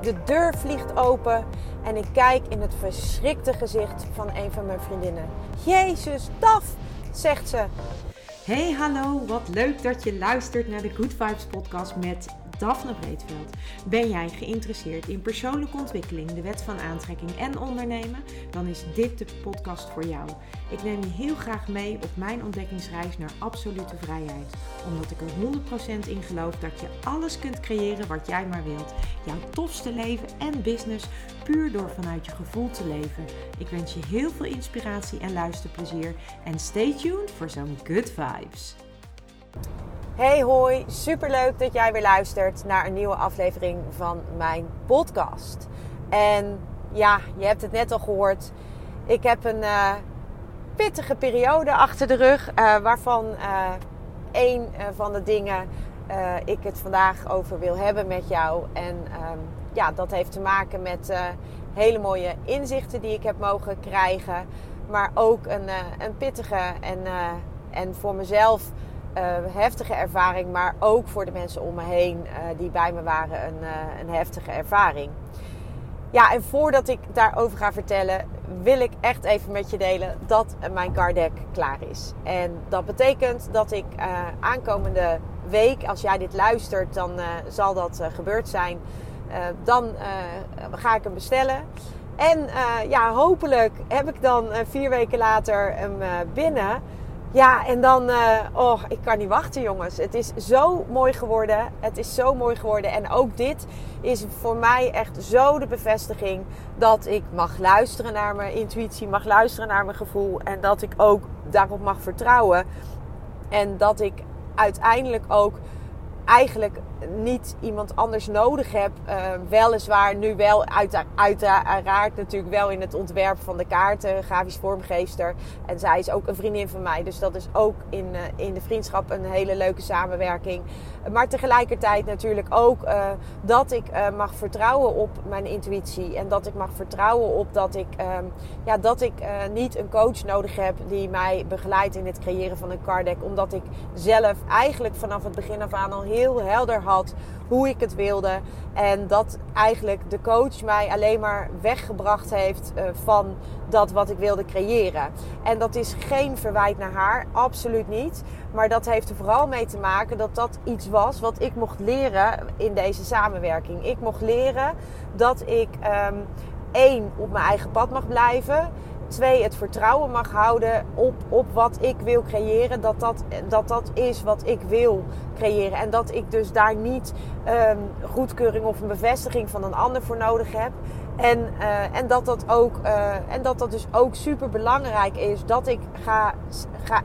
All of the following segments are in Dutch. De deur vliegt open en ik kijk in het verschrikte gezicht van een van mijn vriendinnen. Jezus, Daf, zegt ze. Hey, hallo, wat leuk dat je luistert naar de Good Vibes podcast met Daphne Breedveld. Ben jij geïnteresseerd in persoonlijke ontwikkeling, de wet van aantrekking en ondernemen? Dan is dit de podcast voor jou. Ik neem je heel graag mee op mijn ontdekkingsreis naar absolute vrijheid. Omdat ik er 100% in geloof dat je alles kunt creëren wat jij maar wilt. Jouw tofste leven en business puur door vanuit je gevoel te leven. Ik wens je heel veel inspiratie en luisterplezier. En stay tuned voor zo'n Good Vibes. Hey hoi, superleuk dat jij weer luistert naar een nieuwe aflevering van mijn podcast. En ja, je hebt het net al gehoord. Ik heb een pittige periode achter de rug. Waarvan één van de dingen ik het vandaag over wil hebben met jou. En ja, dat heeft te maken met hele mooie inzichten die ik heb mogen krijgen. Maar ook een pittige en voor mezelf... heftige ervaring, maar ook voor de mensen om me heen die bij me waren een heftige ervaring. Ja, en voordat ik daarover ga vertellen, wil ik echt even met je delen dat mijn card deck klaar is. En dat betekent dat ik aankomende week, als jij dit luistert, dan zal dat gebeurd zijn. Dan ga ik hem bestellen. En ja, hopelijk heb ik dan 4 weken later hem binnen. Ja, en dan... ik kan niet wachten, jongens. Het is zo mooi geworden. En ook dit is voor mij echt zo de bevestiging... dat ik mag luisteren naar mijn intuïtie, mag luisteren naar mijn gevoel... en dat ik ook daarop mag vertrouwen. En dat ik uiteindelijk ook eigenlijk niet iemand anders nodig heb. Weliswaar nu wel, uiteraard natuurlijk wel in het ontwerp van de kaarten, grafisch vormgeefster. En zij is ook een vriendin van mij. Dus dat is ook in de vriendschap een hele leuke samenwerking. Maar tegelijkertijd natuurlijk ook dat ik mag vertrouwen op mijn intuïtie. En dat ik mag vertrouwen op dat ik niet een coach nodig heb die mij begeleidt in het creëren van een card deck. Omdat ik zelf eigenlijk vanaf het begin af aan al heel helder had hoe ik het wilde. En dat eigenlijk de coach mij alleen maar weggebracht heeft van dat wat ik wilde creëren. En dat is geen verwijt naar haar, absoluut niet. Maar dat heeft er vooral mee te maken dat dat iets was wat ik mocht leren in deze samenwerking. Ik mocht leren dat ik 1, op mijn eigen pad mag blijven... 2, het vertrouwen mag houden op wat ik wil creëren. Dat is wat ik wil creëren. En dat ik dus daar niet goedkeuring of een bevestiging van een ander voor nodig heb. En dat dus ook super belangrijk is. Dat ik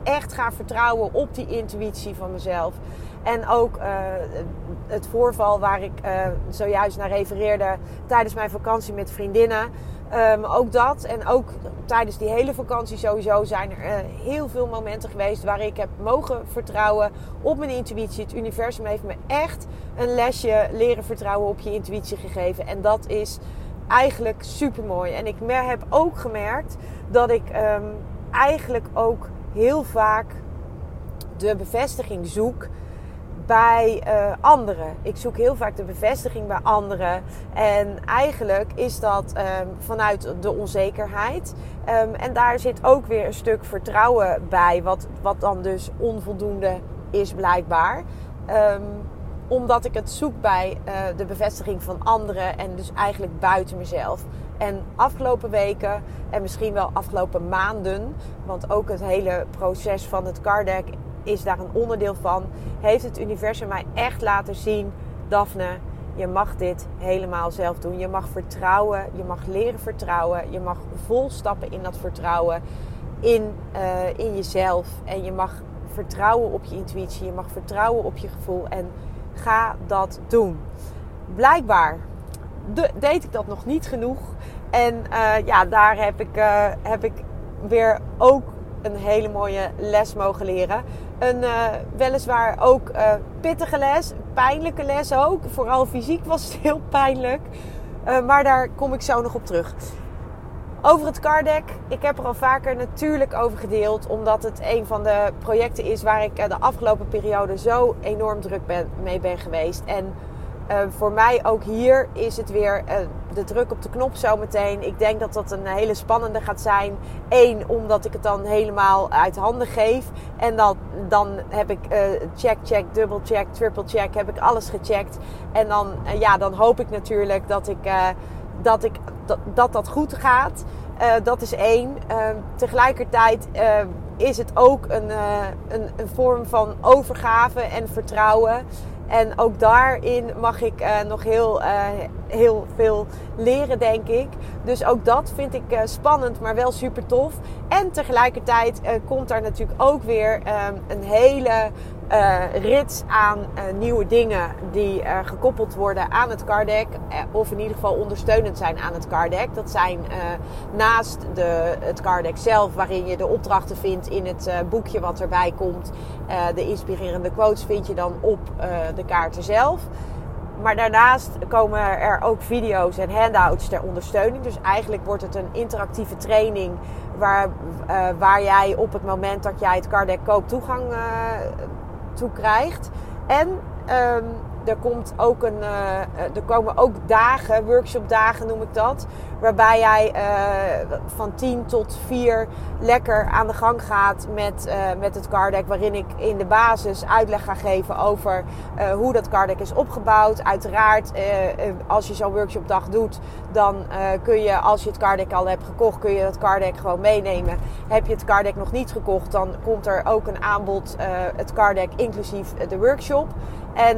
echt ga vertrouwen op die intuïtie van mezelf. En ook het voorval waar ik zojuist naar refereerde tijdens mijn vakantie met vriendinnen. Ook dat en ook tijdens die hele vakantie sowieso zijn er heel veel momenten geweest waar ik heb mogen vertrouwen op mijn intuïtie. Het universum heeft me echt een lesje leren vertrouwen op je intuïtie gegeven. En dat is eigenlijk supermooi. En ik heb ook gemerkt dat ik eigenlijk ook heel vaak de bevestiging zoek bij anderen. Ik zoek heel vaak de bevestiging bij anderen. En eigenlijk is dat vanuit de onzekerheid. En daar zit ook weer een stuk vertrouwen bij. Wat dan dus onvoldoende is blijkbaar. Omdat ik het zoek bij de bevestiging van anderen. En dus eigenlijk buiten mezelf. En afgelopen weken en misschien wel afgelopen maanden. Want ook het hele proces van het card deck is daar een onderdeel van, heeft het universum mij echt laten zien... Daphne, je mag dit helemaal zelf doen. Je mag vertrouwen, je mag leren vertrouwen... je mag volstappen in dat vertrouwen, in jezelf. En je mag vertrouwen op je intuïtie, je mag vertrouwen op je gevoel... en ga dat doen. Blijkbaar deed ik dat nog niet genoeg. En daar heb ik weer ook... een hele mooie les mogen leren. Een weliswaar ook pittige les. Pijnlijke les ook. Vooral fysiek was het heel pijnlijk. Maar daar kom ik zo nog op terug. Over het card deck. Ik heb er al vaker natuurlijk over gedeeld. Omdat het een van de projecten is waar ik de afgelopen periode zo enorm druk mee ben geweest. En voor mij ook hier is het weer de druk op de knop zometeen. Ik denk dat dat een hele spannende gaat zijn. Eén, omdat ik het dan helemaal uit handen geef. En dan heb ik check, double check, triple check. Heb ik alles gecheckt. En dan hoop ik natuurlijk dat goed gaat. Dat is één. Tegelijkertijd is het ook een vorm van overgave en vertrouwen. En ook daarin mag ik nog heel veel leren, denk ik. Dus ook dat vind ik spannend, maar wel super tof. En tegelijkertijd komt daar natuurlijk ook weer een hele rits aan nieuwe dingen die gekoppeld worden aan het card deck. Of in ieder geval ondersteunend zijn aan het card deck. Dat zijn naast het card deck zelf, waarin je de opdrachten vindt in het boekje wat erbij komt. De inspirerende quotes vind je dan op de kaarten zelf. Maar daarnaast komen er ook video's en handouts ter ondersteuning. Dus eigenlijk wordt het een interactieve training waar jij op het moment dat jij het card deck koopt toegang toe krijgt. En er komen ook dagen, workshopdagen noem ik dat, waarbij jij van 10 tot 4 lekker aan de gang gaat met het card deck, waarin ik in de basis uitleg ga geven over hoe dat card deck is opgebouwd. Uiteraard, als je zo'n workshopdag doet, dan kun je, als je het card deck al hebt gekocht, kun je dat card deck gewoon meenemen. Heb je het card deck nog niet gekocht, dan komt er ook een aanbod, het card deck inclusief de workshop. En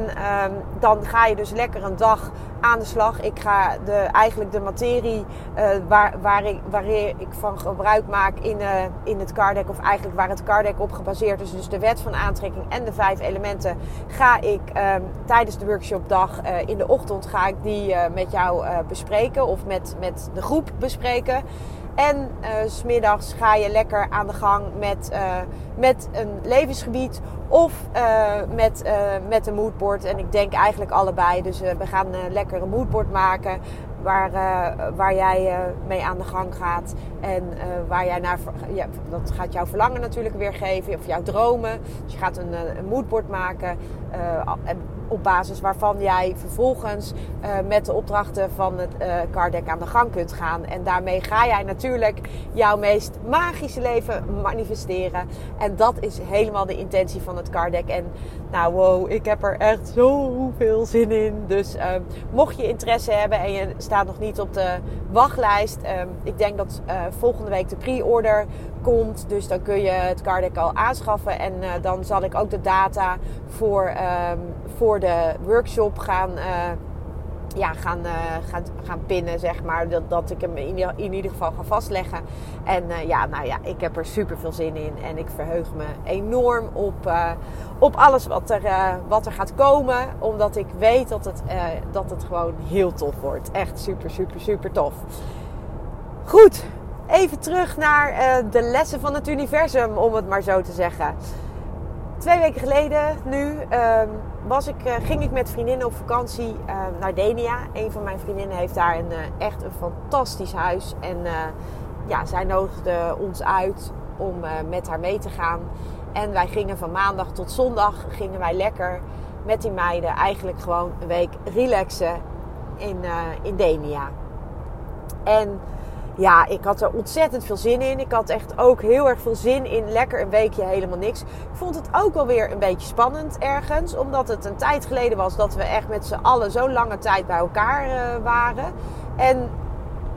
dan ga je dus lekker een dag aan de slag. Ik ga eigenlijk de materie waar ik van gebruik maak in het card deck, of eigenlijk waar het card deck op gebaseerd is, dus de wet van aantrekking en de 5 elementen, ga ik tijdens de workshopdag in de ochtend ga ik die met jou bespreken, of met de groep bespreken. En 's middags ga je lekker aan de gang met een levensgebied of met een moodboard. En ik denk eigenlijk allebei. Dus we gaan lekker een moodboard maken waar jij mee aan de gang gaat. En waar jij naar... Ja, dat gaat jouw verlangen natuurlijk weergeven. Of jouw dromen. Dus je gaat een moodboard maken. Op basis waarvan jij vervolgens met de opdrachten van het card deck aan de gang kunt gaan. En daarmee ga jij natuurlijk jouw meest magische leven manifesteren. En dat is helemaal de intentie van het card deck. En nou wow, ik heb er echt zoveel zin in. Dus mocht je interesse hebben en je staat nog niet op de wachtlijst. Ik denk dat volgende week de pre-order komt. Dus dan kun je het card deck al aanschaffen. En dan zal ik ook de data voor de workshop gaan pinnen, zeg maar. Dat ik hem in ieder geval ga vastleggen. En ik heb er super veel zin in. En ik verheug me enorm op alles wat er gaat komen. Omdat ik weet dat het gewoon heel tof wordt. Echt super, super, super tof. Goed, even terug naar de lessen van het universum, om het maar zo te zeggen. 2 weken geleden nu ging ik met vriendinnen op vakantie naar Denia. Een van mijn vriendinnen heeft daar echt een fantastisch huis. En zij nodigde ons uit om met haar mee te gaan. En wij gingen van maandag tot zondag lekker met die meiden eigenlijk gewoon een week relaxen in Denia. En ja, ik had er ontzettend veel zin in. Ik had echt ook heel erg veel zin in lekker een weekje helemaal niks. Ik vond het ook wel weer een beetje spannend ergens. Omdat het een tijd geleden was dat we echt met z'n allen zo'n lange tijd bij elkaar waren. En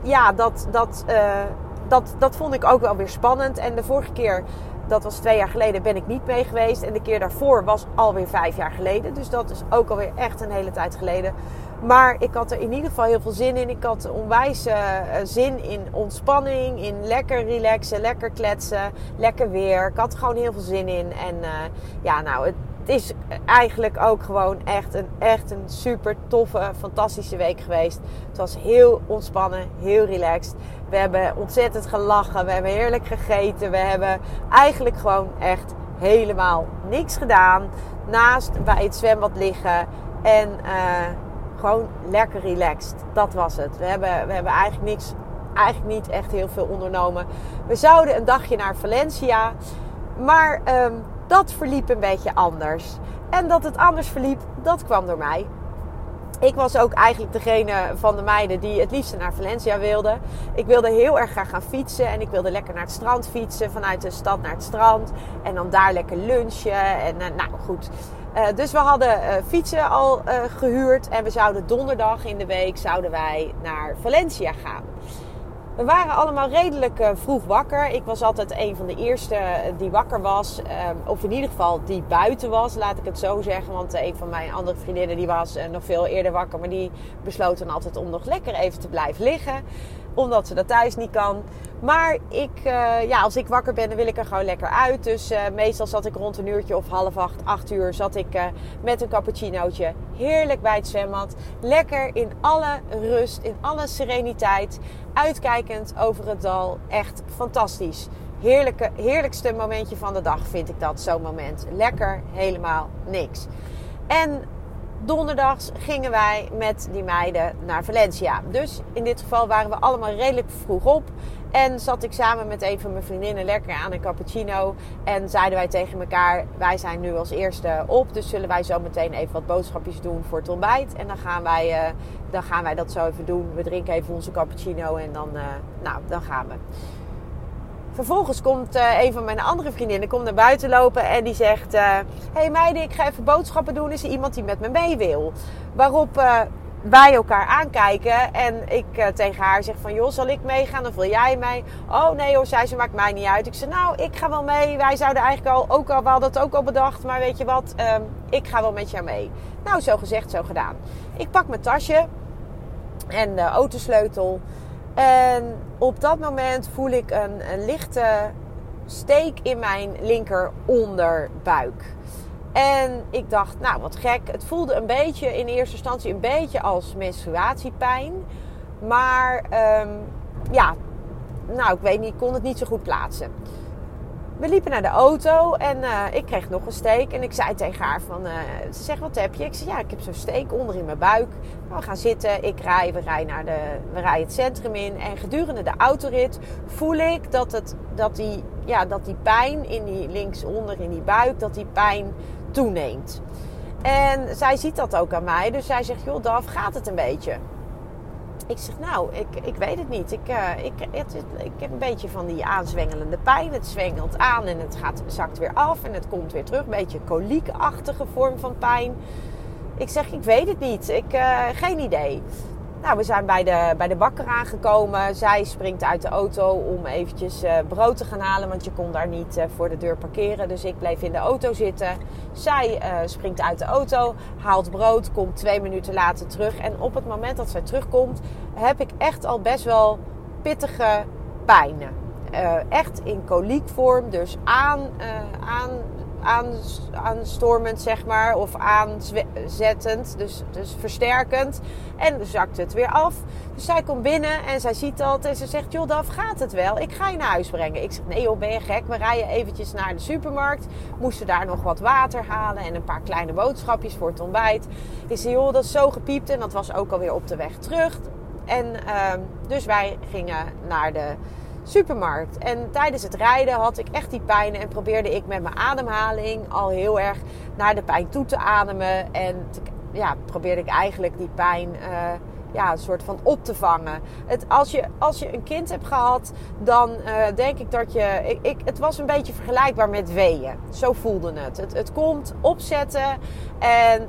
ja, dat vond ik ook wel weer spannend. En de vorige keer, dat was 2 jaar geleden, ben ik niet mee geweest. En de keer daarvoor was alweer 5 jaar geleden. Dus dat is ook alweer echt een hele tijd geleden. Maar ik had er in ieder geval heel veel zin in. Ik had onwijs zin in ontspanning, in lekker relaxen, lekker kletsen, lekker weer. Ik had er gewoon heel veel zin in. En het is eigenlijk ook gewoon echt een super toffe, fantastische week geweest. Het was heel ontspannen, heel relaxed. We hebben ontzettend gelachen, we hebben heerlijk gegeten. We hebben eigenlijk gewoon echt helemaal niks gedaan. Naast bij het zwembad liggen en gewoon lekker relaxed. Dat was het. We hebben eigenlijk niks eigenlijk niet echt heel veel ondernomen. We zouden een dagje naar Valencia, maar dat verliep een beetje anders. En dat het anders verliep, dat kwam door mij. Ik was ook eigenlijk degene van de meiden die het liefste naar Valencia wilde. Ik wilde heel erg graag gaan fietsen. En ik wilde lekker naar het strand fietsen. Vanuit de stad naar het strand. En dan daar lekker lunchen. En nou goed. Dus we hadden fietsen al gehuurd. En we zouden donderdag in de week zouden wij naar Valencia gaan. We waren allemaal redelijk vroeg wakker. Ik was altijd een van de eerste die wakker was. Of in ieder geval die buiten was, laat ik het zo zeggen. Want een van mijn andere vriendinnen die was nog veel eerder wakker. Maar die besloot dan altijd om nog lekker even te blijven liggen. Omdat ze dat thuis niet kan. Maar als ik wakker ben, dan wil ik er gewoon lekker uit. Dus meestal zat ik rond een uurtje of 7:30, 8:00... zat ik met een cappuccinootje heerlijk bij het zwembad. Lekker in alle rust, in alle sereniteit. Uitkijkend over het dal. Echt fantastisch. Heerlijkste momentje van de dag vind ik dat, zo'n moment. Lekker, helemaal niks. En donderdags gingen wij met die meiden naar Valencia. Dus in dit geval waren we allemaal redelijk vroeg op. En zat ik samen met een van mijn vriendinnen lekker aan een cappuccino. En zeiden wij tegen elkaar, wij zijn nu als eerste op. Dus zullen wij zo meteen even wat boodschapjes doen voor het ontbijt. En dan gaan wij dat zo even doen. We drinken even onze cappuccino en dan gaan we. Vervolgens komt een van mijn andere vriendinnen naar buiten lopen en die zegt... hey meiden, ik ga even boodschappen doen. Is er iemand die met me mee wil? Waarop wij elkaar aankijken en ik tegen haar zeg van... joh, zal ik meegaan of wil jij mee? Oh nee hoor, zei ze, maakt mij niet uit. Ik zei, nou, ik ga wel mee. Wij zouden eigenlijk we hadden dat ook al bedacht, maar weet je wat? Ik ga wel met jou mee. Nou, zo gezegd, zo gedaan. Ik pak mijn tasje en de autosleutel... En op dat moment voel ik een lichte steek in mijn linker onderbuik. En ik dacht, nou wat gek. Het voelde een beetje in eerste instantie als menstruatiepijn. Maar ik weet niet, ik kon het niet zo goed plaatsen. We liepen naar de auto en ik kreeg nog een steek. En ik zei tegen haar van, ze zegt, wat heb je? Ik zei, ja, ik heb zo'n steek onder in mijn buik. Nou, we gaan zitten, we rijden het centrum in. En gedurende de autorit voel ik dat die pijn in die linksonder in die buik, dat die pijn toeneemt. En zij ziet dat ook aan mij. Dus zij zegt, joh Daf, gaat het een beetje? Ik zeg, nou, ik weet het niet. Ik heb een beetje van die aanzwengelende pijn. Het zwengelt aan en het zakt weer af en het komt weer terug. Een beetje koliekachtige vorm van pijn. Ik zeg, ik weet het niet. Geen idee. Nou, we zijn bij de bakker aangekomen. Zij springt uit de auto om eventjes brood te gaan halen. Want je kon daar niet voor de deur parkeren. Dus ik bleef in de auto zitten. Zij springt uit de auto, haalt brood, komt 2 minuten later terug. En op het moment dat zij terugkomt, heb ik echt al best wel pittige pijnen. Echt in koliekvorm. Dus aanstormend, zeg maar, of aanzettend, dus versterkend. En zakt het weer af. Dus zij komt binnen en zij ziet dat en ze zegt, joh Daf, gaat het wel? Ik ga je naar huis brengen. Ik zeg, nee joh, ben je gek? We rijden eventjes naar de supermarkt. Moesten daar nog wat water halen en een paar kleine boodschapjes voor het ontbijt. Ik zei, joh, dat is zo gepiept en dat was ook alweer op de weg terug. En dus wij gingen naar de supermarkt. En tijdens het rijden had ik echt die pijnen en probeerde ik met mijn ademhaling al heel erg naar de pijn toe te ademen. En probeerde ik eigenlijk die pijn een soort van op te vangen. Als je een kind hebt gehad, dan denk ik dat je... Het was een beetje vergelijkbaar met weeën. Zo voelde het. Het komt opzetten en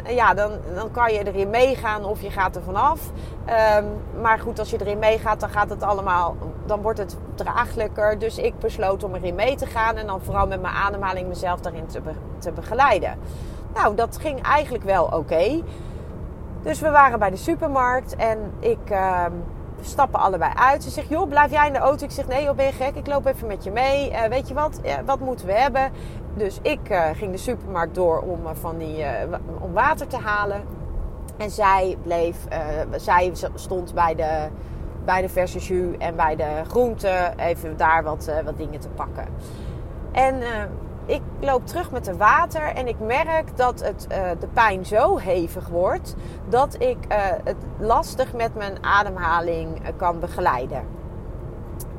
dan kan je erin meegaan of je gaat er vanaf. Maar goed, als je erin meegaat, dan gaat het allemaal... Dan wordt het draaglijker. Dus ik besloot om erin mee te gaan. En dan vooral met mijn ademhaling mezelf daarin te begeleiden. Nou, dat ging eigenlijk wel oké. Dus we waren bij de supermarkt. En we stappen allebei uit. Ze zegt, joh, blijf jij in de auto? Ik zeg, nee joh, ben je gek? Ik loop even met je mee. Weet je wat? Wat moeten we hebben? Dus ik ging de supermarkt door om water te halen. En zij stond bij de verse jus en bij de groenten even daar wat dingen te pakken. En ik loop terug met de water en ik merk dat de pijn zo hevig wordt... dat ik het lastig met mijn ademhaling kan begeleiden.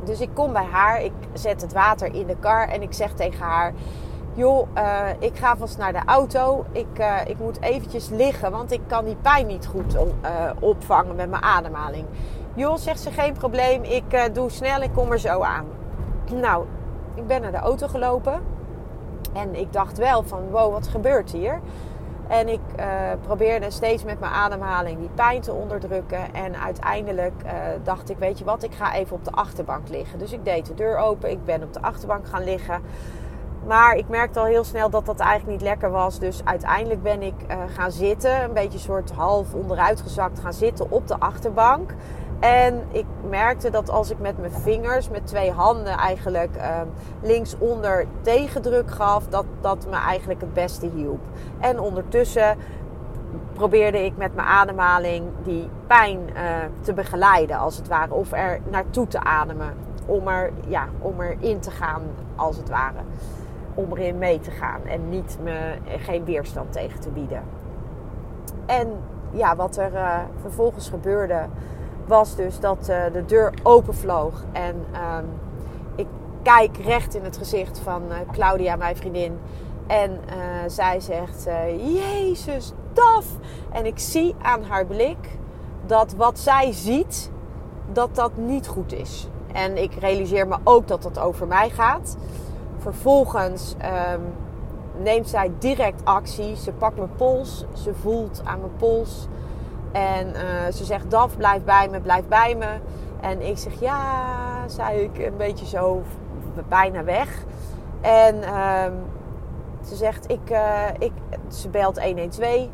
Dus ik kom bij haar, ik zet het water in de kar en ik zeg tegen haar... joh, ik ga vast naar de auto, ik moet eventjes liggen, want ik kan die pijn niet goed opvangen met mijn ademhaling. Joh, zegt ze, geen probleem, ik doe snel, ik kom er zo aan. Nou, ik ben naar de auto gelopen en ik dacht wel van, wow, wat gebeurt hier? En ik probeerde steeds met mijn ademhaling die pijn te onderdrukken. En uiteindelijk dacht ik, weet je wat, ik ga even op de achterbank liggen. Dus ik deed de deur open, ik ben op de achterbank gaan liggen. Maar ik merkte al heel snel dat dat eigenlijk niet lekker was. Dus uiteindelijk ben ik gaan zitten, een beetje soort half onderuitgezakt gaan zitten op de achterbank. En ik merkte dat als ik met mijn vingers, met twee handen eigenlijk linksonder tegendruk gaf, dat me eigenlijk het beste hielp. En ondertussen probeerde ik met mijn ademhaling die pijn te begeleiden als het ware. Of er naartoe te ademen, om erin te gaan als het ware. Om erin mee te gaan en geen weerstand tegen te bieden. En ja, wat er vervolgens gebeurde... was dus dat de deur openvloog en ik kijk recht in het gezicht van Claudia, mijn vriendin. En zij zegt, Jezus, Daf! En ik zie aan haar blik dat wat zij ziet, dat niet goed is. En ik realiseer me ook dat dat over mij gaat. Vervolgens neemt zij direct actie. Ze pakt mijn pols, ze voelt aan mijn pols... En ze zegt, Daf, blijf bij me. En ik zeg, ja, zei ik een beetje zo, bijna weg. En ze zegt, ze belt 112.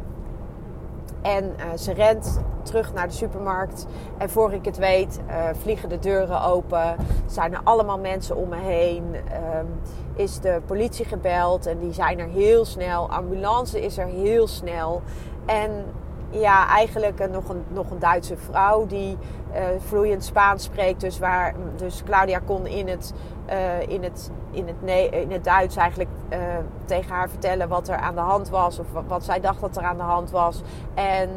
En ze rent terug naar de supermarkt. En voor ik het weet, vliegen de deuren open. Zijn er allemaal mensen om me heen. Is de politie gebeld en die zijn er heel snel. Ambulance is er heel snel. En... ja, eigenlijk nog een Duitse vrouw die vloeiend Spaans spreekt. Dus Claudia kon in het Duits eigenlijk tegen haar vertellen wat er aan de hand was. Of wat zij dacht dat er aan de hand was. En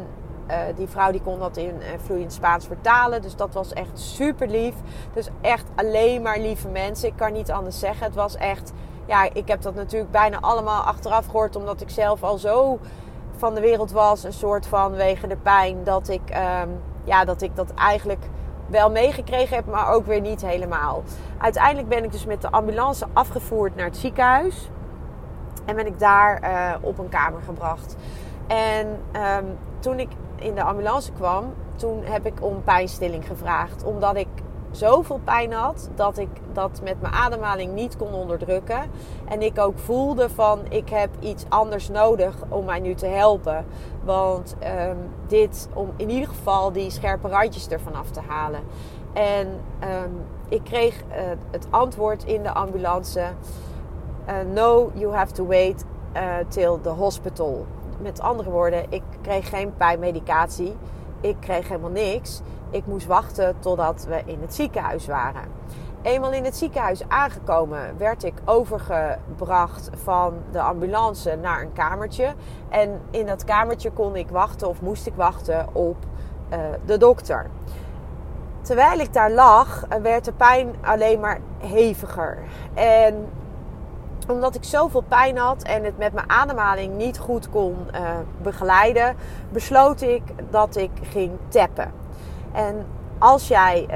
die vrouw die kon dat in vloeiend Spaans vertalen. Dus dat was echt super lief. Dus echt alleen maar lieve mensen. Ik kan niet anders zeggen. Het was echt... ja, ik heb dat natuurlijk bijna allemaal achteraf gehoord. Omdat ik zelf al zo... van de wereld was, een soort van wegen de pijn, dat ik dat eigenlijk wel meegekregen heb, maar ook weer niet helemaal. Uiteindelijk ben ik dus met de ambulance afgevoerd naar het ziekenhuis en ben ik daar op een kamer gebracht. En toen ik in de ambulance kwam, toen heb ik om pijnstilling gevraagd, omdat ik zoveel pijn had dat ik dat met mijn ademhaling niet kon onderdrukken. En ik ook voelde van, ik heb iets anders nodig om mij nu te helpen. Want om in ieder geval die scherpe randjes ervan af te halen. En ik kreeg het antwoord in de ambulance. No, you have to wait till the hospital. Met andere woorden, ik kreeg geen pijnmedicatie. Ik kreeg helemaal niks. Ik moest wachten totdat we in het ziekenhuis waren. Eenmaal in het ziekenhuis aangekomen werd ik overgebracht van de ambulance naar een kamertje. En in dat kamertje moest ik wachten op de dokter. Terwijl ik daar lag, werd de pijn alleen maar heviger. En omdat ik zoveel pijn had en het met mijn ademhaling niet goed kon begeleiden, besloot ik dat ik ging tappen. En als jij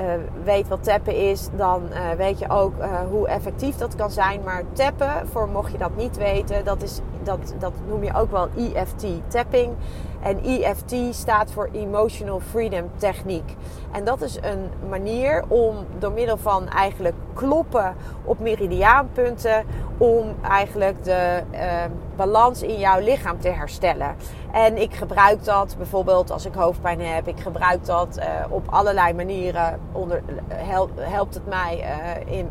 weet wat tappen is, dan weet je ook hoe effectief dat kan zijn. Maar tappen, voor mocht je dat niet weten, dat noem je ook wel EFT-tapping. En EFT staat voor Emotional Freedom Techniek. En dat is een manier om door middel van eigenlijk kloppen op meridiaanpunten... om eigenlijk de balans in jouw lichaam te herstellen. En ik gebruik dat bijvoorbeeld als ik hoofdpijn heb. Ik gebruik dat op allerlei manieren. Helpt het mij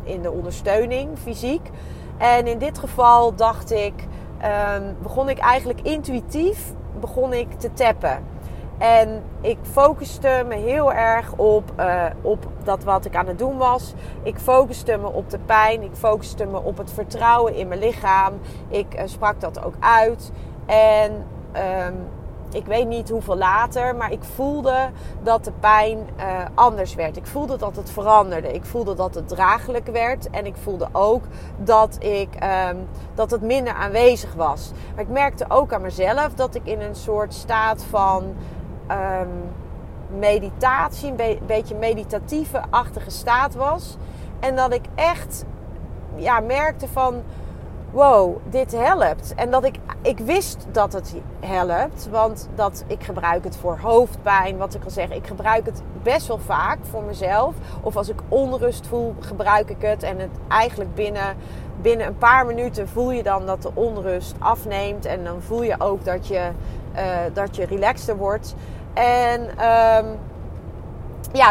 in de ondersteuning fysiek. En in dit geval dacht ik... begon ik eigenlijk intuïtief... begon ik te tappen. En ik focuste me heel erg op dat wat ik aan het doen was. Ik focuste me op de pijn. Ik focuste me op het vertrouwen in mijn lichaam. Ik sprak dat ook uit. En Ik weet niet hoeveel later, maar ik voelde dat de pijn anders werd. Ik voelde dat het veranderde. Ik voelde dat het draaglijk werd. En ik voelde ook dat het minder aanwezig was. Maar ik merkte ook aan mezelf dat ik in een soort staat van meditatie, een beetje meditatieve-achtige staat was. En dat ik echt merkte van... wow, dit helpt. En dat ik wist dat het helpt. Want ik gebruik het voor hoofdpijn. Wat ik al zeg, ik gebruik het best wel vaak voor mezelf. Of als ik onrust voel, gebruik ik het. En het eigenlijk binnen een paar minuten voel je dan dat de onrust afneemt. En dan voel je ook dat je relaxter wordt. En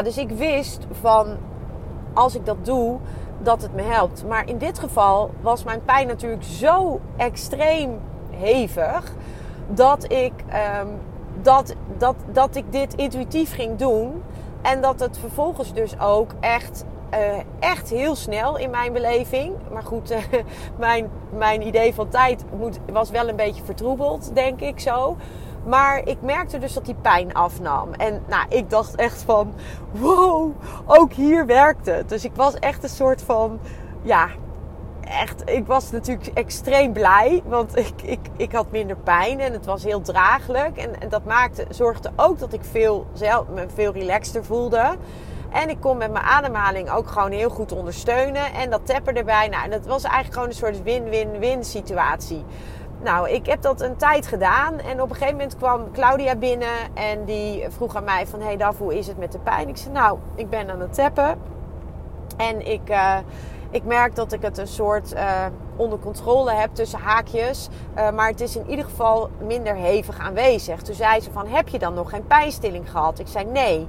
dus ik wist van als ik dat doe... dat het me helpt. Maar in dit geval was mijn pijn natuurlijk zo extreem hevig dat ik dit intuïtief ging doen en dat het vervolgens dus ook echt heel snel in mijn beleving. Maar goed, mijn idee van tijd was wel een beetje vertroebeld, denk ik zo. Maar ik merkte dus dat die pijn afnam. En ik dacht echt van... wow, ook hier werkte het. Dus ik was echt een soort van... ik was natuurlijk extreem blij. Want ik had minder pijn. En het was heel draaglijk. En dat zorgde ook dat ik me veel relaxter voelde. En ik kon met mijn ademhaling ook gewoon heel goed ondersteunen. En dat tappen erbij. En dat was eigenlijk gewoon een soort win-win-win situatie. Ik heb dat een tijd gedaan en op een gegeven moment kwam Claudia binnen en die vroeg aan mij van... hey Daf, hoe is het met de pijn? Ik zei, ik ben aan het tappen en ik merk dat ik het een soort onder controle heb tussen haakjes. Maar het is in ieder geval minder hevig aanwezig. Toen zei ze van, heb je dan nog geen pijnstilling gehad? Ik zei, nee.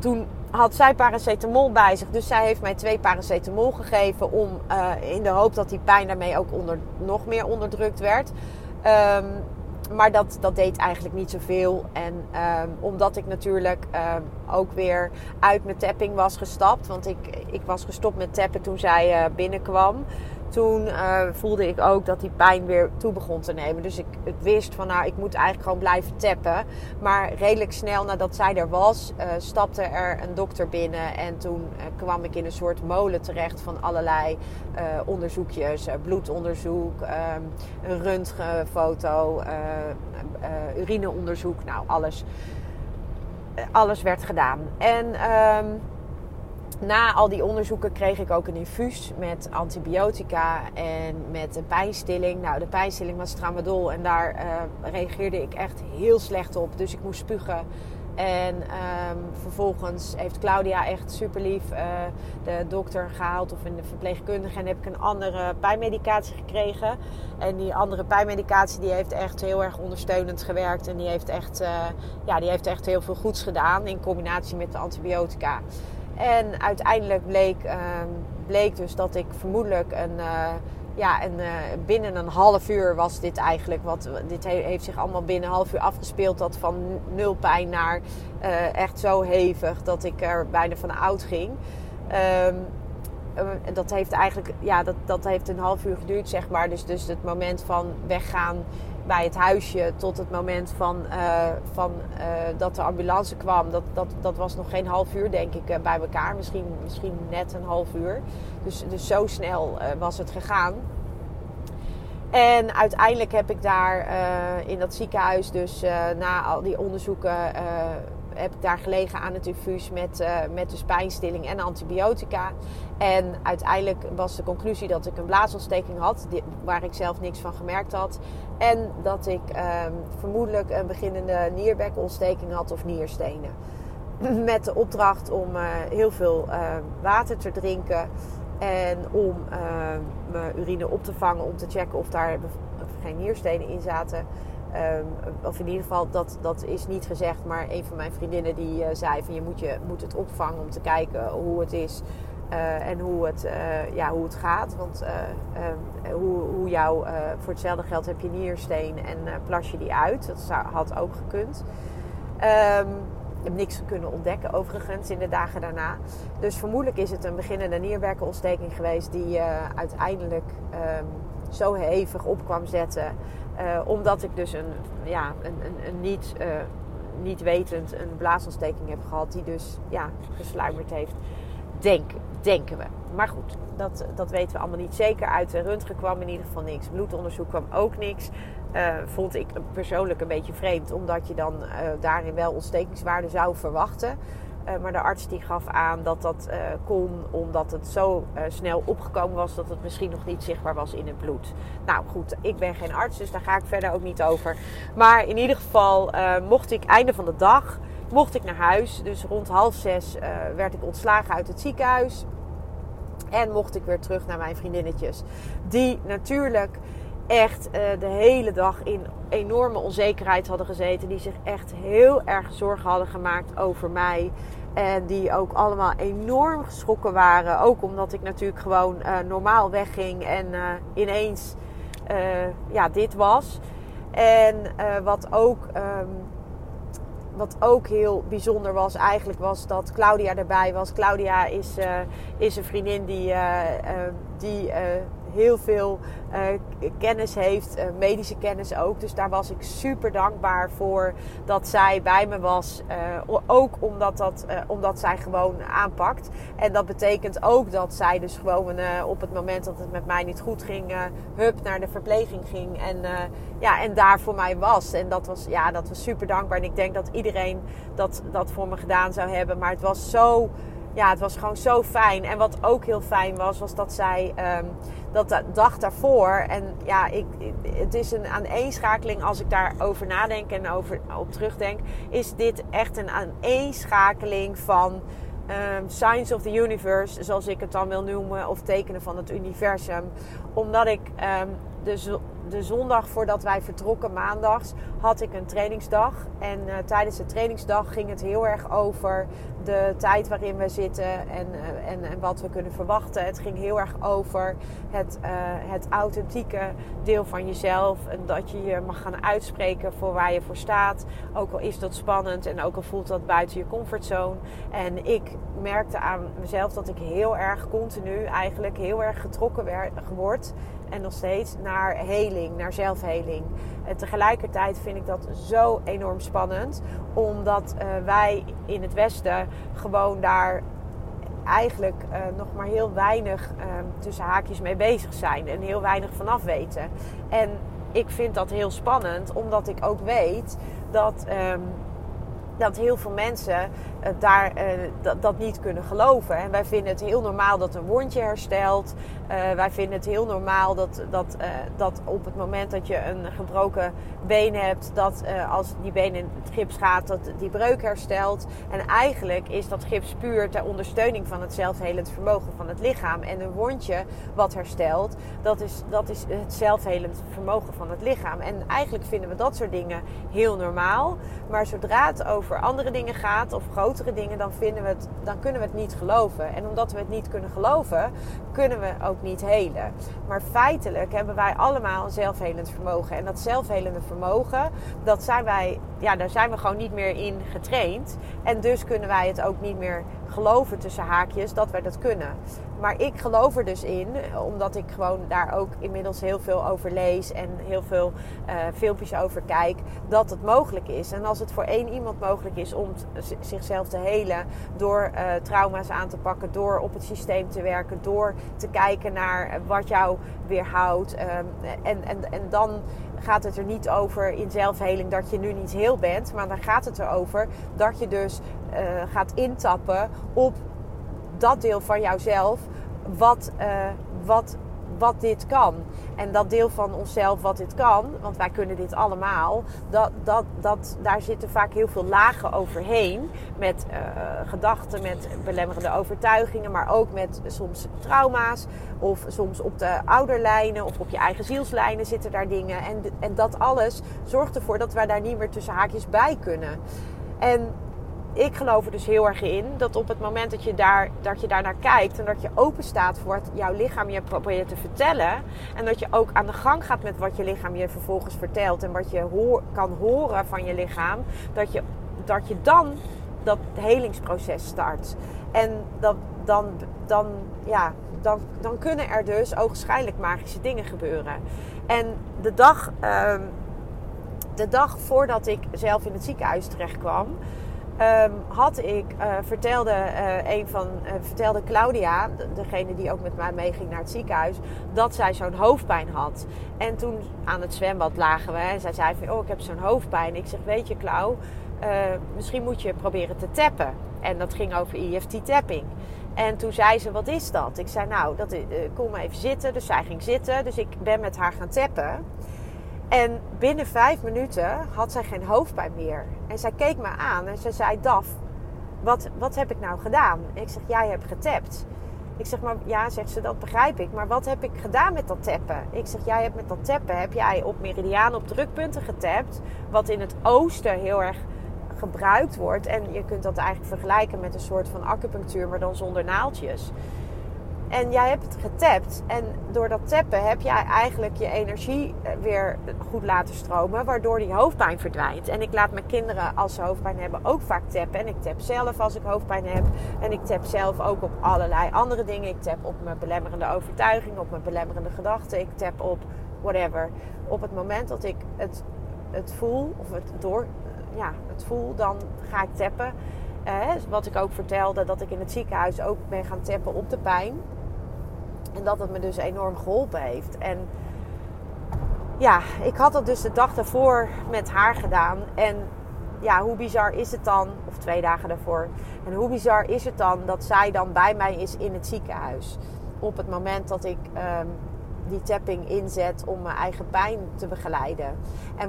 Toen had zij paracetamol bij zich. Dus zij heeft mij 2 paracetamol gegeven... in de hoop dat die pijn daarmee ook nog meer onderdrukt werd. Maar dat deed eigenlijk niet zoveel. En omdat ik natuurlijk ook weer uit mijn tapping was gestapt... want ik was gestopt met tappen toen zij binnenkwam... toen voelde ik ook dat die pijn weer toe begon te nemen. Dus ik wist van ik moet eigenlijk gewoon blijven tappen. Maar redelijk snel nadat zij er was, stapte er een dokter binnen. En toen kwam ik in een soort molen terecht van allerlei onderzoekjes. Bloedonderzoek, een röntgenfoto, urineonderzoek. Alles. Alles werd gedaan. En... na al die onderzoeken kreeg ik ook een infuus met antibiotica en met een pijnstilling. De pijnstilling was tramadol en daar reageerde ik echt heel slecht op. Dus ik moest spugen. En vervolgens heeft Claudia echt super lief de dokter gehaald of een verpleegkundige. En heb ik een andere pijnmedicatie gekregen. En die andere pijnmedicatie die heeft echt heel erg ondersteunend gewerkt. En die heeft echt, heel veel goeds gedaan in combinatie met de antibiotica. En uiteindelijk bleek dus dat ik vermoedelijk binnen een half uur was dit eigenlijk. Dit heeft zich allemaal binnen een half uur afgespeeld. Dat van nul pijn naar echt zo hevig dat ik er bijna van oud ging. Dat heeft eigenlijk dat heeft een half uur geduurd, zeg maar. Dus het moment van weggaan bij het huisje tot het moment van dat de ambulance kwam. Dat was nog geen half uur, denk ik, bij elkaar. Misschien net een half uur. Dus zo snel was het gegaan. En uiteindelijk heb ik daar in dat ziekenhuis... na al die onderzoeken... heb ik daar gelegen aan het infuus met dus pijnstilling en antibiotica. En uiteindelijk was de conclusie dat ik een blaasontsteking had... waar ik zelf niks van gemerkt had. En dat ik vermoedelijk een beginnende nierbekontsteking had of nierstenen. Met de opdracht om heel veel water te drinken... en om mijn urine op te vangen om te checken of daar geen nierstenen in zaten... of in ieder geval, dat is niet gezegd, maar een van mijn vriendinnen die zei van je moet het opvangen om te kijken hoe het is en hoe het gaat. Want hoe jou voor hetzelfde geld heb je niersteen en plas je die uit. Dat had ook gekund. Ik heb niks kunnen ontdekken overigens in de dagen daarna. Dus vermoedelijk is het een beginnende nierwerkenontsteking geweest die uiteindelijk zo hevig op kwam zetten... Omdat ik dus niet wetend een blaasontsteking heb gehad die dus gesluimerd heeft. Denken we. Maar goed, dat weten we allemaal niet zeker. Uit de röntgen kwam in ieder geval niks. Bloedonderzoek kwam ook niks. Vond ik persoonlijk een beetje vreemd. Omdat je dan daarin wel ontstekingswaarde zou verwachten. Maar de arts die gaf aan dat dat kon omdat het zo snel opgekomen was dat het misschien nog niet zichtbaar was in het bloed. Nou goed, ik ben geen arts, dus daar ga ik verder ook niet over. Maar in ieder geval mocht ik naar huis. Dus rond 5:30 werd ik ontslagen uit het ziekenhuis. En mocht ik weer terug naar mijn vriendinnetjes. Die natuurlijk echt de hele dag in enorme onzekerheid hadden gezeten. Die zich echt heel erg zorgen hadden gemaakt over mij. En die ook allemaal enorm geschrokken waren. Ook omdat ik natuurlijk gewoon normaal wegging. En ineens dit was. En wat ook heel bijzonder was eigenlijk was dat Claudia erbij was. Claudia is een vriendin die heel veel kennis heeft, medische kennis ook. Dus daar was ik super dankbaar voor dat zij bij me was. Ook omdat zij gewoon aanpakt. En dat betekent ook dat zij dus gewoon op het moment dat het met mij niet goed ging, naar de verpleging ging. En daar voor mij was. En dat was super dankbaar. En ik denk dat iedereen dat voor me gedaan zou hebben. Maar het was zo... Ja, het was gewoon zo fijn. En wat ook heel fijn was dat zij dat de dag daarvoor... En ja, het is een aaneenschakeling als ik daarover nadenk en op terugdenk... is dit echt een aaneenschakeling van signs of the universe... zoals ik het dan wil noemen, of tekenen van het universum. Omdat ik de zondag voordat wij vertrokken, maandags, had ik een trainingsdag. En tijdens de trainingsdag ging het heel erg over de tijd waarin we zitten en wat we kunnen verwachten. Het ging heel erg over het authentieke deel van jezelf. En dat je je mag gaan uitspreken voor waar je voor staat. Ook al is dat spannend en ook al voelt dat buiten je comfortzone. En ik merkte aan mezelf dat ik heel erg continu eigenlijk heel erg getrokken word... En nog steeds naar heling, naar zelfheling. En tegelijkertijd vind ik dat zo enorm spannend. Omdat wij in het Westen gewoon daar eigenlijk nog maar heel weinig tussen haakjes mee bezig zijn. En heel weinig vanaf weten. En ik vind dat heel spannend. Omdat ik ook weet dat heel veel mensen dat niet kunnen geloven. En wij vinden het heel normaal dat een wondje herstelt. Wij vinden het heel normaal dat op het moment dat je een gebroken been hebt... dat als die been in het gips gaat, dat die breuk herstelt. En eigenlijk is dat gips puur ter ondersteuning van het zelfhelend vermogen van het lichaam. En een wondje wat herstelt, dat is het zelfhelend vermogen van het lichaam. En eigenlijk vinden we dat soort dingen heel normaal. Maar zodra het over andere dingen gaat of grotere dingen, dan kunnen we het niet geloven. En omdat we het niet kunnen geloven, kunnen we ook niet helen. Maar feitelijk hebben wij allemaal een zelfhelend vermogen. En dat zelfhelende vermogen, daar zijn we gewoon niet meer in getraind. En dus kunnen wij het ook niet meer geloven tussen haakjes dat wij dat kunnen. Maar ik geloof er dus in, omdat ik gewoon daar ook inmiddels heel veel over lees en heel veel filmpjes over kijk, dat het mogelijk is. En als het voor één iemand mogelijk is om zichzelf te helen door trauma's aan te pakken, door op het systeem te werken, door te kijken naar wat jou weerhoudt. En dan gaat het er niet over in zelfheling dat je nu niet heel bent, maar dan gaat het erover dat je dus gaat intappen op dat deel van jouzelf wat dit kan. En dat deel van onszelf wat dit kan, want wij kunnen dit allemaal, daar zitten vaak heel veel lagen overheen. Met gedachten, met belemmerende overtuigingen, maar ook met soms trauma's. Of soms op de ouderlijnen of op je eigen zielslijnen zitten daar dingen. En dat alles zorgt ervoor dat wij daar niet meer tussen haakjes bij kunnen. En ik geloof er dus heel erg in dat op het moment dat je daarnaar kijkt... en dat je open staat voor wat jouw lichaam je probeert te vertellen... en dat je ook aan de gang gaat met wat je lichaam je vervolgens vertelt... en wat je kan horen van je lichaam... dat je dan dat helingsproces start. En dat, dan kunnen er dus ogenschijnlijk magische dingen gebeuren. En de dag voordat ik zelf in het ziekenhuis terecht kwam, vertelde Claudia, degene die ook met mij meeging naar het ziekenhuis, dat zij zo'n hoofdpijn had. En toen aan het zwembad lagen we en zij zei van, oh, ik heb zo'n hoofdpijn. Ik zeg, weet je, Clau, misschien moet je proberen te tappen. En dat ging over EFT-tapping. En toen zei ze, wat is dat? Ik zei, nou, kom maar even zitten. Dus zij ging zitten. Dus ik ben met haar gaan tappen. En binnen 5 minuten had zij geen hoofdpijn meer. En zij keek me aan en ze zei, Daf, wat heb ik nou gedaan? Ik zeg, jij hebt getapt. Ik zeg, maar ja, zegt ze, dat begrijp ik. Maar wat heb ik gedaan met dat tappen? Ik zeg, jij hebt met dat tappen, heb jij op meridianen, op drukpunten getapt, wat in het oosten heel erg gebruikt wordt. En je kunt dat eigenlijk vergelijken met een soort van acupunctuur, maar dan zonder naaldjes. En jij hebt het getapt. En door dat tappen heb jij eigenlijk je energie weer goed laten stromen, waardoor die hoofdpijn verdwijnt. En ik laat mijn kinderen, als ze hoofdpijn hebben, ook vaak tappen. En ik tap zelf als ik hoofdpijn heb. En ik tap zelf ook op allerlei andere dingen. Ik tap op mijn belemmerende overtuiging, op mijn belemmerende gedachten. Ik tap op whatever. Op het moment dat ik het voel, of het voel, dan ga ik tappen. Wat ik ook vertelde, dat ik in het ziekenhuis ook ben gaan tappen op de pijn. En dat het me dus enorm geholpen heeft. En ja, ik had dat dus de dag daarvoor met haar gedaan. En ja, hoe bizar is het dan, of 2 dagen daarvoor. En hoe bizar is het dan dat zij dan bij mij is in het ziekenhuis. Op het moment dat ik die tapping inzet om mijn eigen pijn te begeleiden. En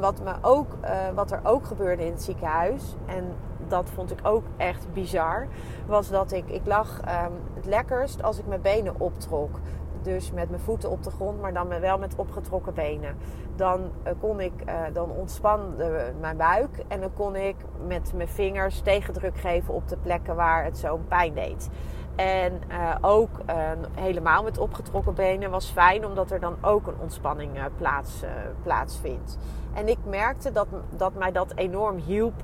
wat er ook gebeurde in het ziekenhuis, en dat vond ik ook echt bizar, was dat ik lag het lekkerst als ik mijn benen optrok. Dus met mijn voeten op de grond, maar dan wel met opgetrokken benen. Dan ontspande mijn buik en dan kon ik met mijn vingers tegendruk geven op de plekken waar het zo'n pijn deed. En helemaal met opgetrokken benen was fijn, omdat er dan ook een ontspanning plaatsvindt. En ik merkte dat mij dat enorm hielp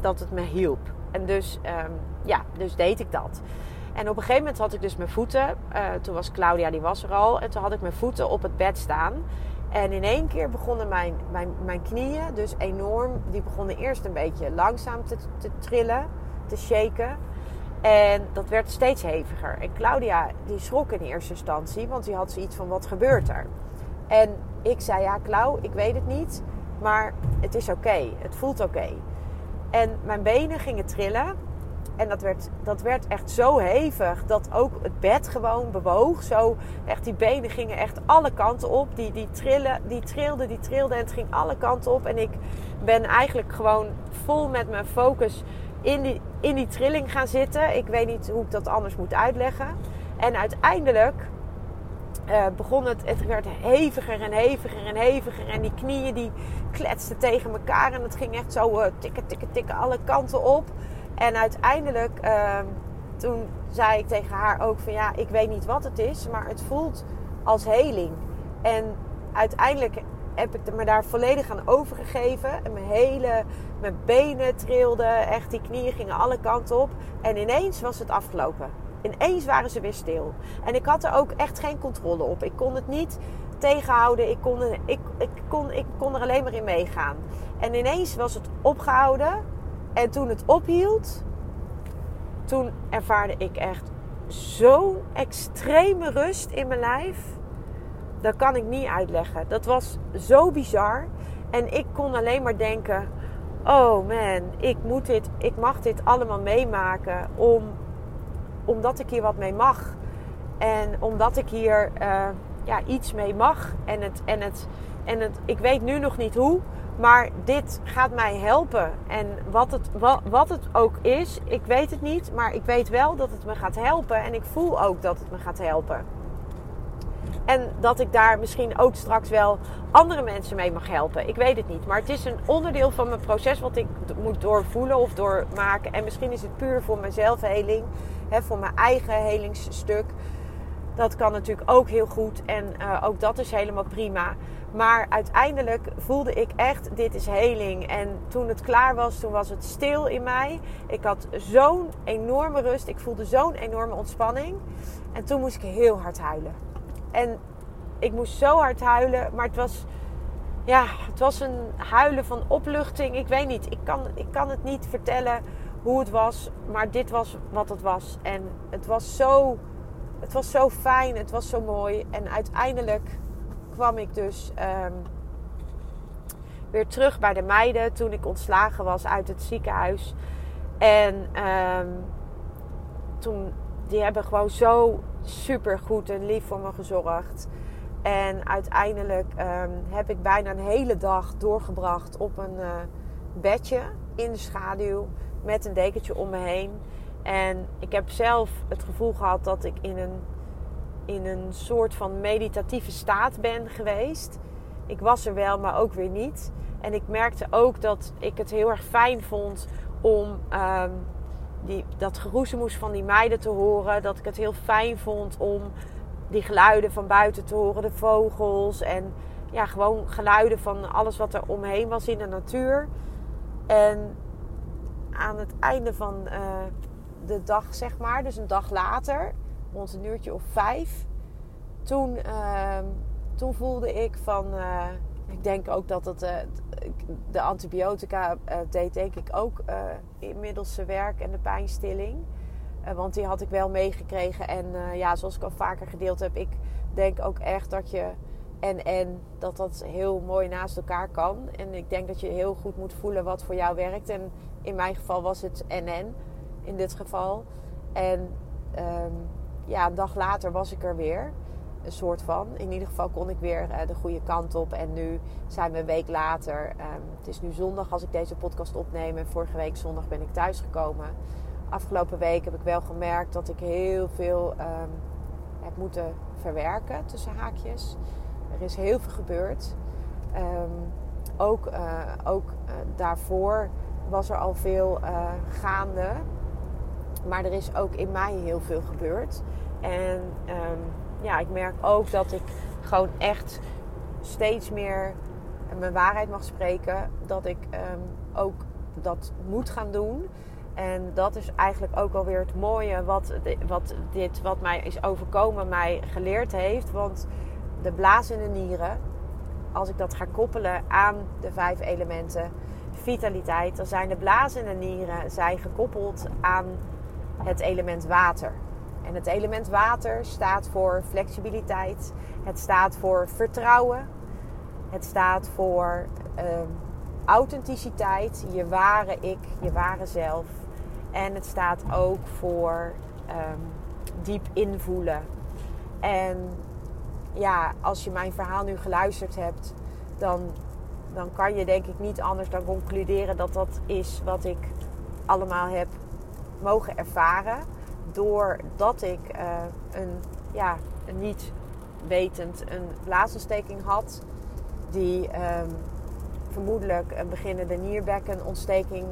dat het me hielp. En dus deed ik dat. En op een gegeven moment had ik dus mijn voeten, toen was Claudia, die was er al, en toen had ik mijn voeten op het bed staan. En in één keer begonnen mijn knieën dus enorm, die begonnen eerst een beetje langzaam te trillen, te shaken. En dat werd steeds heviger. En Claudia, die schrok in eerste instantie, want die had zoiets van, wat gebeurt er? En ik zei, ja, Clau, ik weet het niet, maar het is oké. Het voelt oké. En mijn benen gingen trillen. En dat werd echt zo hevig dat ook het bed gewoon bewoog. Zo echt, die benen gingen echt alle kanten op. Die trilden en het ging alle kanten op. En ik ben eigenlijk gewoon vol met mijn focus in die trilling gaan zitten. Ik weet niet hoe ik dat anders moet uitleggen. En uiteindelijk begon het werd heviger en heviger en heviger. En die knieën die kletsten tegen elkaar. En het ging echt zo tikken, tikken, tikken alle kanten op. En uiteindelijk, toen zei ik tegen haar ook van, ja, ik weet niet wat het is, maar het voelt als heling. En uiteindelijk heb ik me daar volledig aan overgegeven. En mijn benen trilden, echt, die knieën gingen alle kanten op. En ineens was het afgelopen. Ineens waren ze weer stil. En ik had er ook echt geen controle op. Ik kon het niet tegenhouden. Ik kon er alleen maar in meegaan. En ineens was het opgehouden. En toen het ophield, toen ervaarde ik echt zo'n extreme rust in mijn lijf. Dat kan ik niet uitleggen. Dat was zo bizar. En ik kon alleen maar denken, oh man, ik mag dit allemaal meemaken omdat ik hier wat mee mag. En omdat ik hier iets mee mag. Ik weet nu nog niet hoe, maar dit gaat mij helpen. En wat het ook is, ik weet het niet, maar ik weet wel dat het me gaat helpen. En ik voel ook dat het me gaat helpen. En dat ik daar misschien ook straks wel andere mensen mee mag helpen. Ik weet het niet. Maar het is een onderdeel van mijn proces wat ik moet doorvoelen of doormaken. En misschien is het puur voor mezelf heling. Voor mijn eigen helingsstuk. Dat kan natuurlijk ook heel goed en ook dat is helemaal prima. Maar uiteindelijk voelde ik echt, dit is heling. En toen het klaar was, toen was het stil in mij. Ik had zo'n enorme rust. Ik voelde zo'n enorme ontspanning. En toen moest ik heel hard huilen. En ik moest zo hard huilen, maar het was een huilen van opluchting. Ik weet niet, ik kan het niet vertellen hoe het was, maar dit was wat het was. En het was zo fijn, het was zo mooi. En uiteindelijk kwam ik dus weer terug bij de meiden toen ik ontslagen was uit het ziekenhuis. En toen, die hebben gewoon zo super goed en lief voor me gezorgd. En uiteindelijk heb ik bijna een hele dag doorgebracht op een bedje in de schaduw met een dekentje om me heen. En ik heb zelf het gevoel gehad dat ik in een soort van meditatieve staat ben geweest. Ik was er wel, maar ook weer niet. En ik merkte ook dat ik het heel erg fijn vond om dat geroezemoes van die meiden te horen. Dat ik het heel fijn vond om die geluiden van buiten te horen. De vogels en ja, gewoon geluiden van alles wat er omheen was in de natuur. En aan het einde van de dag, zeg maar, dus een dag later, rond een uurtje of 5. Toen voelde ik van... ik denk ook dat het, de antibiotica deed denk ik ook inmiddels zijn werk en de pijnstilling. Want die had ik wel meegekregen. En ja, zoals ik al vaker gedeeld heb, ik denk ook echt dat je dat heel mooi naast elkaar kan. En ik denk dat je heel goed moet voelen wat voor jou werkt. En in mijn geval was het en in dit geval. En ja, een dag later was ik er weer. Een soort van. In ieder geval kon ik weer de goede kant op. En nu zijn we een week later. Het is nu zondag als ik deze podcast opneem. En vorige week zondag ben ik thuisgekomen. Afgelopen week heb ik wel gemerkt dat ik heel veel heb moeten verwerken. Tussen haakjes. Er is heel veel gebeurd. Ook daarvoor was er al veel gaande. Maar er is ook in mij heel veel gebeurd. En ja, ik merk ook dat ik gewoon echt steeds meer mijn waarheid mag spreken. Dat ik ook dat moet gaan doen. En dat is eigenlijk ook alweer het mooie wat mij is overkomen, mij geleerd heeft. Want de blaas in de nieren, als ik dat ga koppelen aan de 5 elementen vitaliteit, dan zijn de blaas in de nieren gekoppeld aan het element water. En het element water staat voor flexibiliteit. Het staat voor vertrouwen. Het staat voor authenticiteit. Je ware ik, je ware zelf. En het staat ook voor diep invoelen. En ja, als je mijn verhaal nu geluisterd hebt, dan kan je denk ik niet anders dan concluderen dat dat is wat ik allemaal heb mogen ervaren. Doordat ik een niet wetend een blaasontsteking had. Die vermoedelijk een beginnende nierbekkenontsteking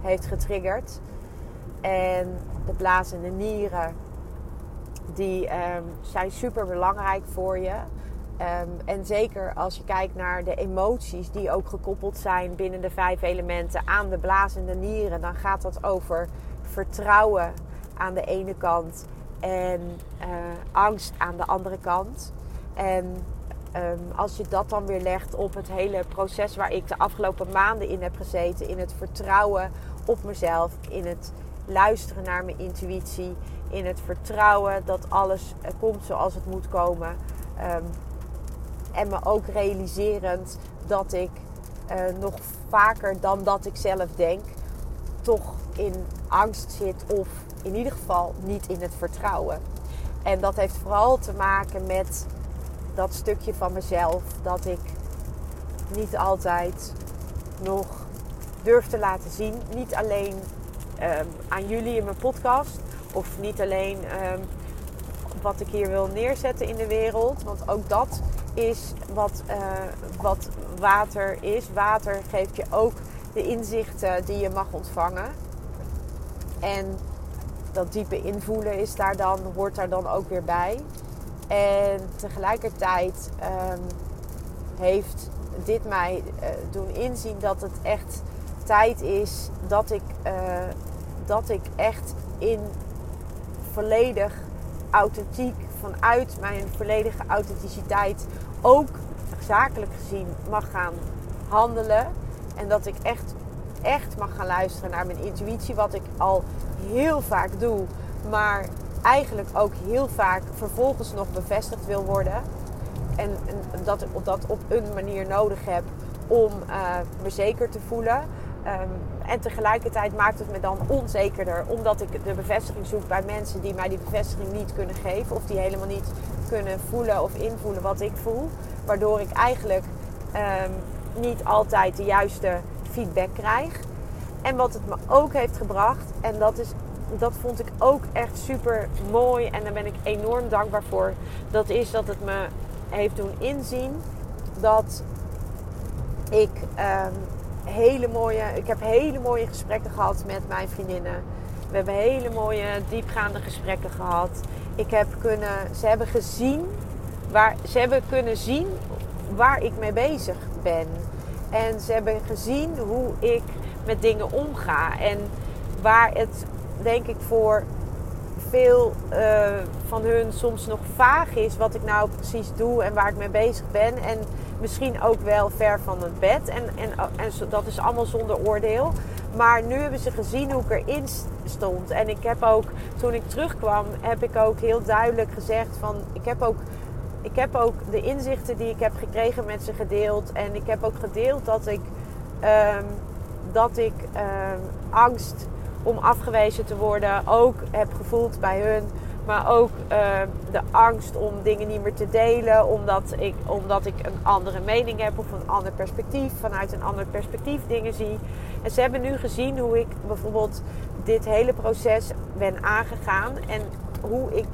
heeft getriggerd. En de blaas en de nieren, die zijn super belangrijk voor je. En zeker als je kijkt naar de emoties die ook gekoppeld zijn binnen de 5 elementen aan de blaas en de nieren. Dan gaat dat over vertrouwen aan de ene kant en angst aan de andere kant. En als je dat dan weer legt op het hele proces waar ik de afgelopen maanden in heb gezeten, in het vertrouwen op mezelf, in het luisteren naar mijn intuïtie, in het vertrouwen dat alles komt zoals het moet komen. En me ook realiserend dat ik nog vaker dan dat ik zelf denk toch in angst zit of in ieder geval niet in het vertrouwen. En dat heeft vooral te maken met dat stukje van mezelf dat ik niet altijd nog durf te laten zien. Niet alleen aan jullie in mijn podcast of niet alleen wat ik hier wil neerzetten in de wereld. Want ook dat is wat water is. Water geeft je ook de inzichten die je mag ontvangen. En dat diepe invoelen is daar dan, hoort daar dan ook weer bij. En tegelijkertijd heeft dit mij doen inzien dat het echt tijd is dat ik echt in volledig authentiek, vanuit mijn volledige authenticiteit ook zakelijk gezien mag gaan handelen. En dat ik echt mag gaan luisteren naar mijn intuïtie, wat ik al heel vaak doe, maar eigenlijk ook heel vaak vervolgens nog bevestigd wil worden. En dat ik dat op een manier nodig heb om me zeker te voelen. En tegelijkertijd maakt het me dan onzekerder, omdat ik de bevestiging zoek bij mensen die mij die bevestiging niet kunnen geven, of die helemaal niet kunnen voelen of invoelen wat ik voel. Waardoor ik eigenlijk niet altijd de juiste feedback krijg. En wat het me ook heeft gebracht, en dat vond ik ook echt super mooi en daar ben ik enorm dankbaar voor, dat is dat het me heeft doen inzien dat ik ik heb hele mooie gesprekken gehad met mijn vriendinnen. We hebben hele mooie diepgaande gesprekken gehad. Ze hebben kunnen zien waar ik mee bezig ben. En ze hebben gezien hoe ik met dingen omga. En waar het, denk ik, voor veel van hun soms nog vaag is wat ik nou precies doe en waar ik mee bezig ben. En misschien ook wel ver van het bed. En dat is allemaal zonder oordeel. Maar nu hebben ze gezien hoe ik erin stond. En ik heb ook, toen ik terugkwam, heb ik ook heel duidelijk gezegd van, ik heb ook de inzichten die ik heb gekregen met ze gedeeld. En ik heb ook gedeeld dat ik angst om afgewezen te worden ook heb gevoeld bij hun. Maar ook de angst om dingen niet meer te delen. Omdat ik een andere mening heb of een ander perspectief. Vanuit een ander perspectief dingen zie. En ze hebben nu gezien hoe ik bijvoorbeeld dit hele proces ben aangegaan. En hoe ik...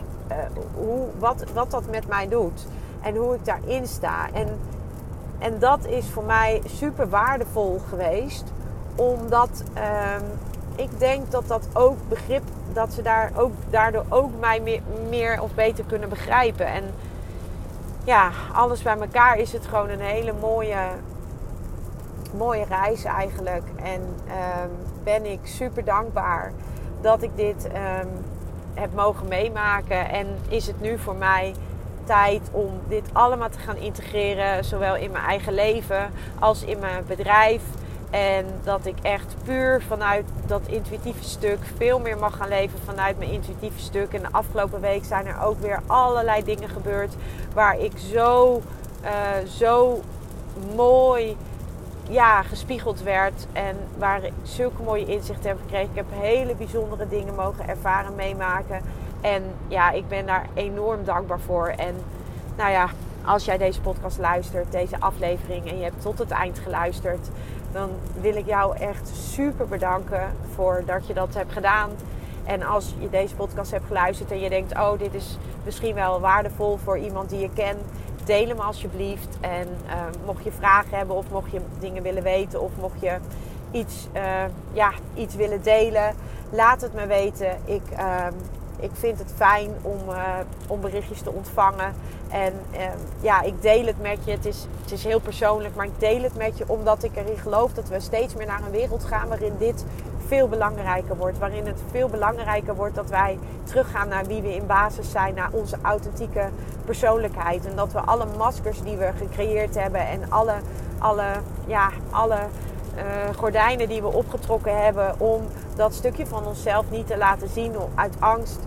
wat dat met mij doet en hoe ik daarin sta. En dat is voor mij super waardevol geweest, omdat ik denk dat dat ook begrip, dat ze daardoor ook mij meer of beter kunnen begrijpen. En ja, alles bij elkaar is het gewoon een hele mooie reis eigenlijk. En ben ik super dankbaar dat ik dit heb mogen meemaken. En is het nu voor mij tijd om dit allemaal te gaan integreren, zowel in mijn eigen leven als in mijn bedrijf. En dat ik echt puur vanuit dat intuïtieve stuk veel meer mag gaan leven vanuit mijn intuïtieve stuk. En de afgelopen week zijn er ook weer allerlei dingen gebeurd waar ik zo mooi gespiegeld werd en waar ik zulke mooie inzichten heb gekregen. Ik heb hele bijzondere dingen mogen ervaren, meemaken. En ja, ik ben daar enorm dankbaar voor. En nou ja, als jij deze podcast luistert, deze aflevering, en je hebt tot het eind geluisterd, dan wil ik jou echt super bedanken voor dat je dat hebt gedaan. En als je deze podcast hebt geluisterd en je denkt, oh, dit is misschien wel waardevol voor iemand die je kent, deel hem alsjeblieft. En mocht je vragen hebben of mocht je dingen willen weten of mocht je iets willen delen, laat het me weten. Ik vind het fijn om berichtjes te ontvangen. En ik deel het met je. Het is heel persoonlijk, maar ik deel het met je omdat ik erin geloof dat we steeds meer naar een wereld gaan waarin dit veel belangrijker wordt. Waarin het veel belangrijker wordt dat wij teruggaan naar wie we in basis zijn, naar onze authentieke persoonlijkheid. En dat we alle maskers die we gecreëerd hebben en alle gordijnen die we opgetrokken hebben om dat stukje van onszelf niet te laten zien uit angst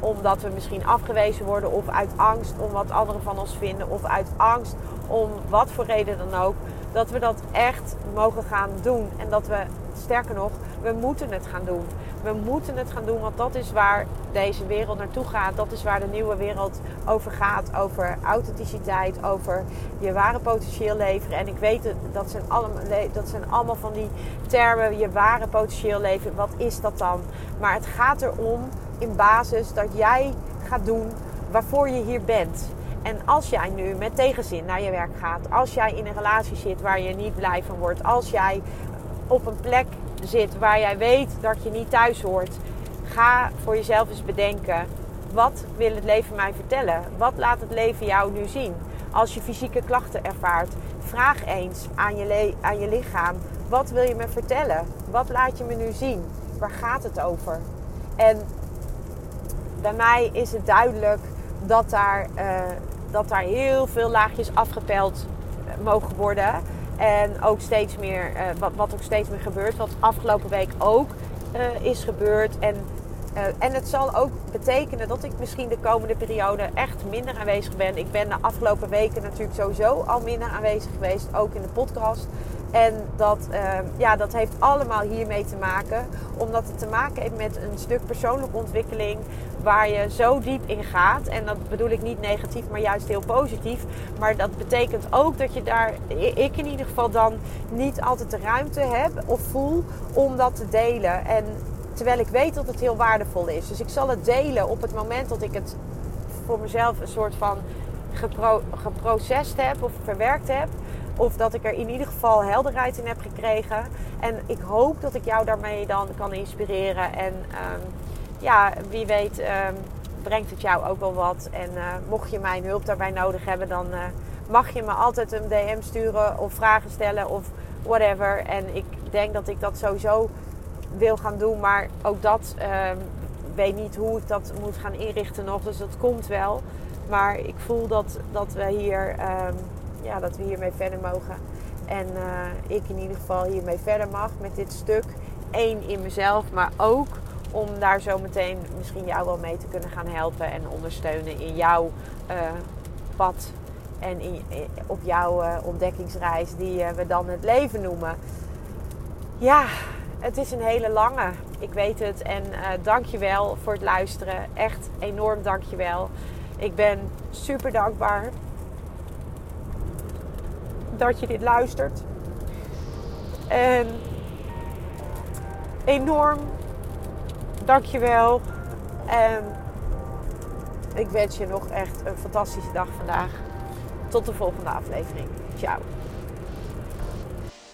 omdat we misschien afgewezen worden, of uit angst om wat anderen van ons vinden, of uit angst om wat voor reden dan ook, dat we dat echt mogen gaan doen. En dat we, sterker nog, we moeten het gaan doen. We moeten het gaan doen, want dat is waar deze wereld naartoe gaat. Dat is waar de nieuwe wereld over gaat. Over authenticiteit, over je ware potentieel leveren. En ik weet, dat zijn allemaal van die termen, je ware potentieel leveren. Wat is dat dan? Maar het gaat erom, in basis, dat jij gaat doen waarvoor je hier bent. En als jij nu met tegenzin naar je werk gaat, als jij in een relatie zit waar je niet blij van wordt, als jij op een plek zit waar jij weet dat je niet thuis hoort, Ga voor jezelf eens bedenken, wat wil het leven mij vertellen? Wat laat het leven jou nu zien? Als je fysieke klachten ervaart, vraag eens aan je lichaam, wat wil je me vertellen? Wat laat je me nu zien? Waar gaat het over? En bij mij is het duidelijk dat daar heel veel laagjes afgepeld mogen worden. En ook steeds meer, wat ook steeds meer gebeurt, wat afgelopen week ook is gebeurd. En het zal ook betekenen dat ik misschien de komende periode echt minder aanwezig ben. Ik ben de afgelopen weken natuurlijk sowieso al minder aanwezig geweest, ook in de podcast. En dat heeft allemaal hiermee te maken. Omdat het te maken heeft met een stuk persoonlijke ontwikkeling waar je zo diep in gaat. En dat bedoel ik niet negatief, maar juist heel positief. Maar dat betekent ook dat je daar, ik in ieder geval dan, niet altijd de ruimte heb of voel om dat te delen. En terwijl ik weet dat het heel waardevol is. Dus ik zal het delen op het moment dat ik het voor mezelf een soort van geprocessed heb of verwerkt heb. Of dat ik er in ieder geval helderheid in heb gekregen. En ik hoop dat ik jou daarmee dan kan inspireren. En wie weet brengt het jou ook wel wat. En mocht je mijn hulp daarbij nodig hebben, dan mag je me altijd een DM sturen of vragen stellen of whatever. En ik denk dat ik dat sowieso wil gaan doen. Maar ook dat, weet niet hoe ik dat moet gaan inrichten nog. Dus dat komt wel. Maar ik voel dat we hier... dat we hiermee verder mogen. En ik in ieder geval hiermee verder mag met dit stuk. Eén in mezelf, maar ook om daar zo meteen misschien jou wel mee te kunnen gaan helpen en ondersteunen in jouw pad en op jouw ontdekkingsreis die we dan het leven noemen. Ja, het is een hele lange, ik weet het. En dankjewel voor het luisteren. Echt enorm dankjewel. Ik ben super dankbaar dat je dit luistert. En enorm dankjewel. En ik wens je nog echt een fantastische dag vandaag. Tot de volgende aflevering. Ciao.